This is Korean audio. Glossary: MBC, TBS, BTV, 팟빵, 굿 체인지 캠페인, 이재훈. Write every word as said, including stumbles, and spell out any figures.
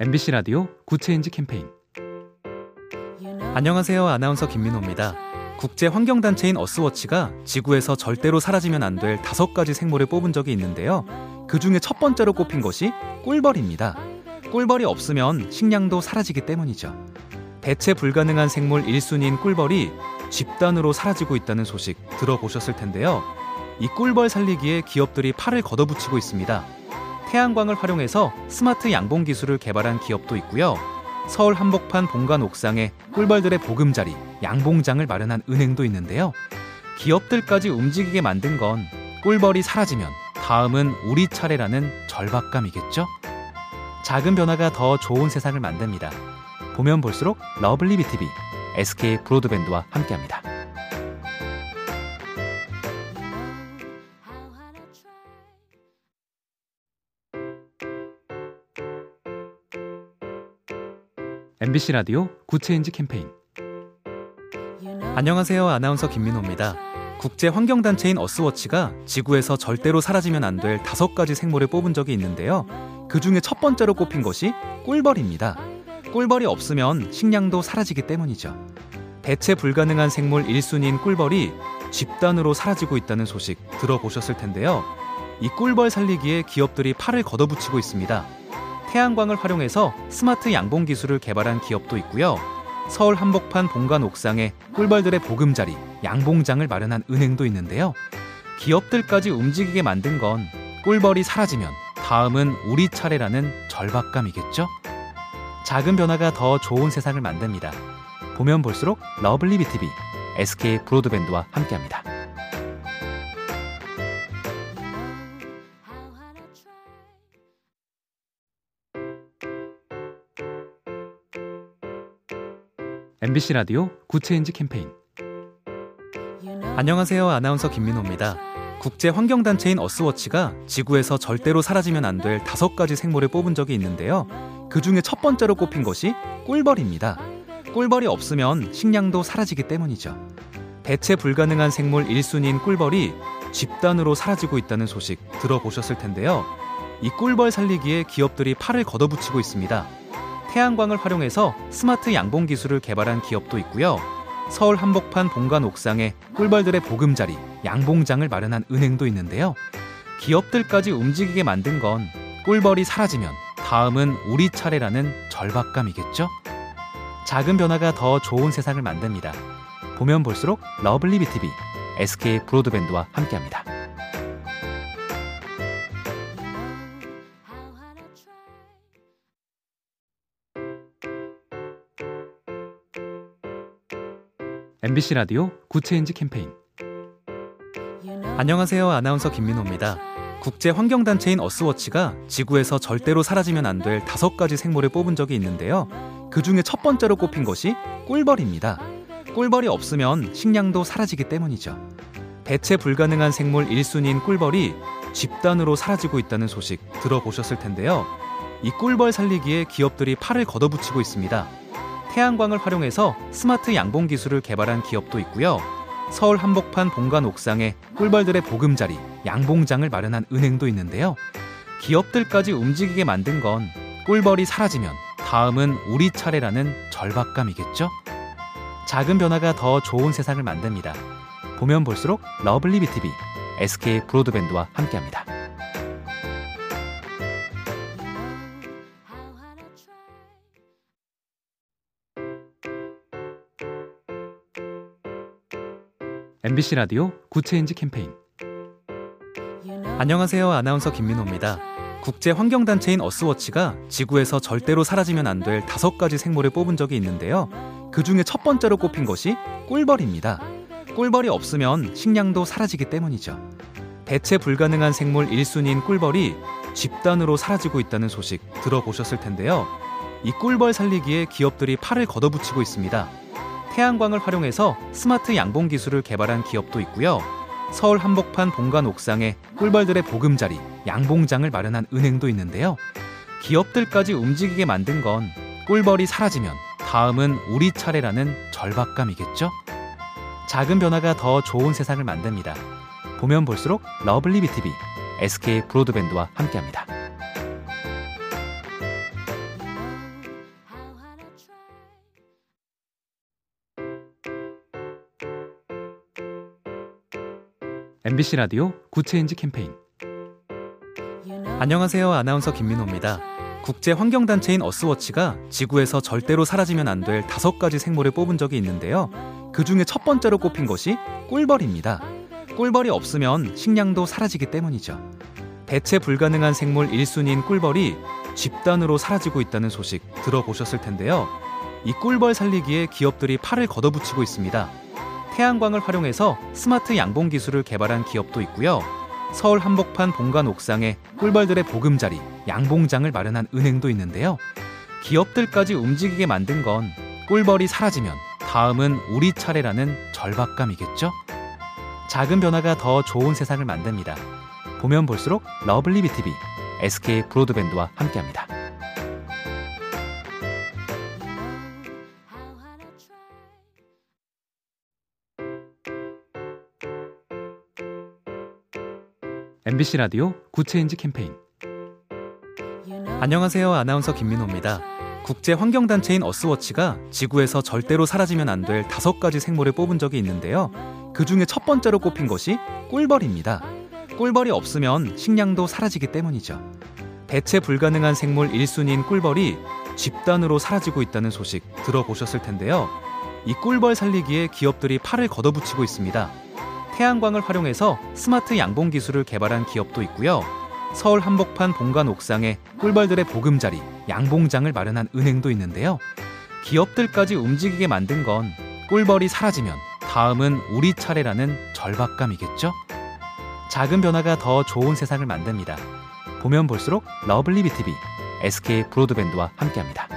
엠비씨 라디오 굿 체인지 캠페인. 안녕하세요. 아나운서 김민호입니다. 국제환경단체인 어스워치가 지구에서 절대로 사라지면 안 될 다섯 가지 생물을 뽑은 적이 있는데요. 그 중에 첫 번째로 꼽힌 것이 꿀벌입니다. 꿀벌이 없으면 식량도 사라지기 때문이죠. 대체 불가능한 생물 일 순위인 꿀벌이 집단으로 사라지고 있다는 소식 들어보셨을 텐데요. 이 꿀벌 살리기에 기업들이 팔을 걷어붙이고 있습니다. 태양광을 활용해서 스마트 양봉 기술을 개발한 기업도 있고요. 서울 한복판 본관 옥상에 꿀벌들의 보금자리, 양봉장을 마련한 은행도 있는데요. 기업들까지 움직이게 만든 건 꿀벌이 사라지면 다음은 우리 차례라는 절박감이겠죠? 작은 변화가 더 좋은 세상을 만듭니다. 보면 볼수록 러블리 비티비, 에스케이 브로드밴드와 함께합니다. 엠비씨 라디오 굿 체인지 캠페인. 안녕하세요. 아나운서 김민호입니다. 국제환경단체인 어스워치가 지구에서 절대로 사라지면 안 될 다섯 가지 생물을 뽑은 적이 있는데요. 그 중에 첫 번째로 꼽힌 것이 꿀벌입니다. 꿀벌이 없으면 식량도 사라지기 때문이죠. 대체 불가능한 생물 일 순위인 꿀벌이 집단으로 사라지고 있다는 소식 들어보셨을 텐데요. 이 꿀벌 살리기에 기업들이 팔을 걷어붙이고 있습니다. 태양광을 활용해서 스마트 양봉 기술을 개발한 기업도 있고요. 서울 한복판 본관 옥상에 꿀벌들의 보금자리, 양봉장을 마련한 은행도 있는데요. 기업들까지 움직이게 만든 건 꿀벌이 사라지면 다음은 우리 차례라는 절박감이겠죠? 작은 변화가 더 좋은 세상을 만듭니다. 보면 볼수록 러블리 비티비, 에스케이 브로드밴드와 함께합니다. 엠비씨 라디오 굿 체인지 캠페인. 안녕하세요. 아나운서 김민호입니다. 국제환경단체인 어스워치가 지구에서 절대로 사라지면 안 될 다섯 가지 생물을 뽑은 적이 있는데요. 그 중에 첫 번째로 꼽힌 것이 꿀벌입니다. 꿀벌이 없으면 식량도 사라지기 때문이죠. 대체 불가능한 생물 일 순위인 꿀벌이 집단으로 사라지고 있다는 소식 들어보셨을 텐데요. 이 꿀벌 살리기에 기업들이 팔을 걷어붙이고 있습니다. 태양광을 활용해서 스마트 양봉 기술을 개발한 기업도 있고요. 서울 한복판 본관 옥상에 꿀벌들의 보금자리, 양봉장을 마련한 은행도 있는데요. 기업들까지 움직이게 만든 건 꿀벌이 사라지면 다음은 우리 차례라는 절박감이겠죠? 작은 변화가 더 좋은 세상을 만듭니다. 보면 볼수록 러블리 비티비, 에스케이 브로드밴드와 함께합니다. 엠비씨 라디오 굿 체인지 캠페인. 안녕하세요. 아나운서 김민호입니다. 국제환경단체인 어스워치가 지구에서 절대로 사라지면 안 될 다섯 가지 생물을 뽑은 적이 있는데요. 그 중에 첫 번째로 꼽힌 것이 꿀벌입니다. 꿀벌이 없으면 식량도 사라지기 때문이죠. 대체 불가능한 생물 일 순위인 꿀벌이 집단으로 사라지고 있다는 소식 들어보셨을 텐데요. 이 꿀벌 살리기에 기업들이 팔을 걷어붙이고 있습니다. 태양광을 활용해서 스마트 양봉 기술을 개발한 기업도 있고요. 서울 한복판 본관 옥상에 꿀벌들의 보금자리, 양봉장을 마련한 은행도 있는데요. 기업들까지 움직이게 만든 건 꿀벌이 사라지면 다음은 우리 차례라는 절박감이겠죠? 작은 변화가 더 좋은 세상을 만듭니다. 보면 볼수록 러블리 비티비, 에스케이 브로드밴드와 함께합니다. 엠비씨 라디오 굿 체인지 캠페인. 안녕하세요. 아나운서 김민호입니다. 국제환경단체인 어스워치가 지구에서 절대로 사라지면 안 될 다섯 가지 생물을 뽑은 적이 있는데요. 그 중에 첫 번째로 꼽힌 것이 꿀벌입니다. 꿀벌이 없으면 식량도 사라지기 때문이죠. 대체 불가능한 생물 일 순위인 꿀벌이 집단으로 사라지고 있다는 소식 들어보셨을 텐데요. 이 꿀벌 살리기에 기업들이 팔을 걷어붙이고 있습니다. 태양광을 활용해서 스마트 양봉 기술을 개발한 기업도 있고요. 서울 한복판 본관 옥상에 꿀벌들의 보금자리, 양봉장을 마련한 은행도 있는데요. 기업들까지 움직이게 만든 건 꿀벌이 사라지면 다음은 우리 차례라는 절박감이겠죠? 작은 변화가 더 좋은 세상을 만듭니다. 보면 볼수록 러블리 비티비, 에스케이 브로드밴드와 함께합니다. 엠비씨 라디오 굿 체인지 캠페인. 안녕하세요. 아나운서 김민호입니다. 국제환경단체인 어스워치가 지구에서 절대로 사라지면 안 될 다섯 가지 생물을 뽑은 적이 있는데요. 그 중에 첫 번째로 꼽힌 것이 꿀벌입니다. 꿀벌이 없으면 식량도 사라지기 때문이죠. 대체 불가능한 생물 일 순위인 꿀벌이 집단으로 사라지고 있다는 소식 들어보셨을 텐데요. 이 꿀벌 살리기에 기업들이 팔을 걷어붙이고 있습니다. 태양광을 활용해서 스마트 양봉 기술을 개발한 기업도 있고요. 서울 한복판 본관 옥상에 꿀벌들의 보금자리, 양봉장을 마련한 은행도 있는데요. 기업들까지 움직이게 만든 건 꿀벌이 사라지면 다음은 우리 차례라는 절박감이겠죠? 작은 변화가 더 좋은 세상을 만듭니다. 보면 볼수록 러블리 비티비, 에스케이 브로드밴드와 함께합니다. 엠비씨 라디오 굿 체인지 캠페인. 안녕하세요. 아나운서 김민호입니다. 국제환경단체인 어스워치가 지구에서 절대로 사라지면 안 될 다섯 가지 생물을 뽑은 적이 있는데요. 그 중에 첫 번째로 꼽힌 것이 꿀벌입니다. 꿀벌이 없으면 식량도 사라지기 때문이죠. 대체 불가능한 생물 일 순위인 꿀벌이 집단으로 사라지고 있다는 소식 들어보셨을 텐데요. 이 꿀벌 살리기에 기업들이 팔을 걷어붙이고 있습니다. 태양광을 활용해서 스마트 양봉 기술을 개발한 기업도 있고요. 서울 한복판 본관 옥상에 꿀벌들의 보금자리, 양봉장을 마련한 은행도 있는데요. 기업들까지 움직이게 만든 건 꿀벌이 사라지면 다음은 우리 차례라는 절박감이겠죠? 작은 변화가 더 좋은 세상을 만듭니다. 보면 볼수록 러블리 비티비, 에스케이 브로드밴드와 함께합니다.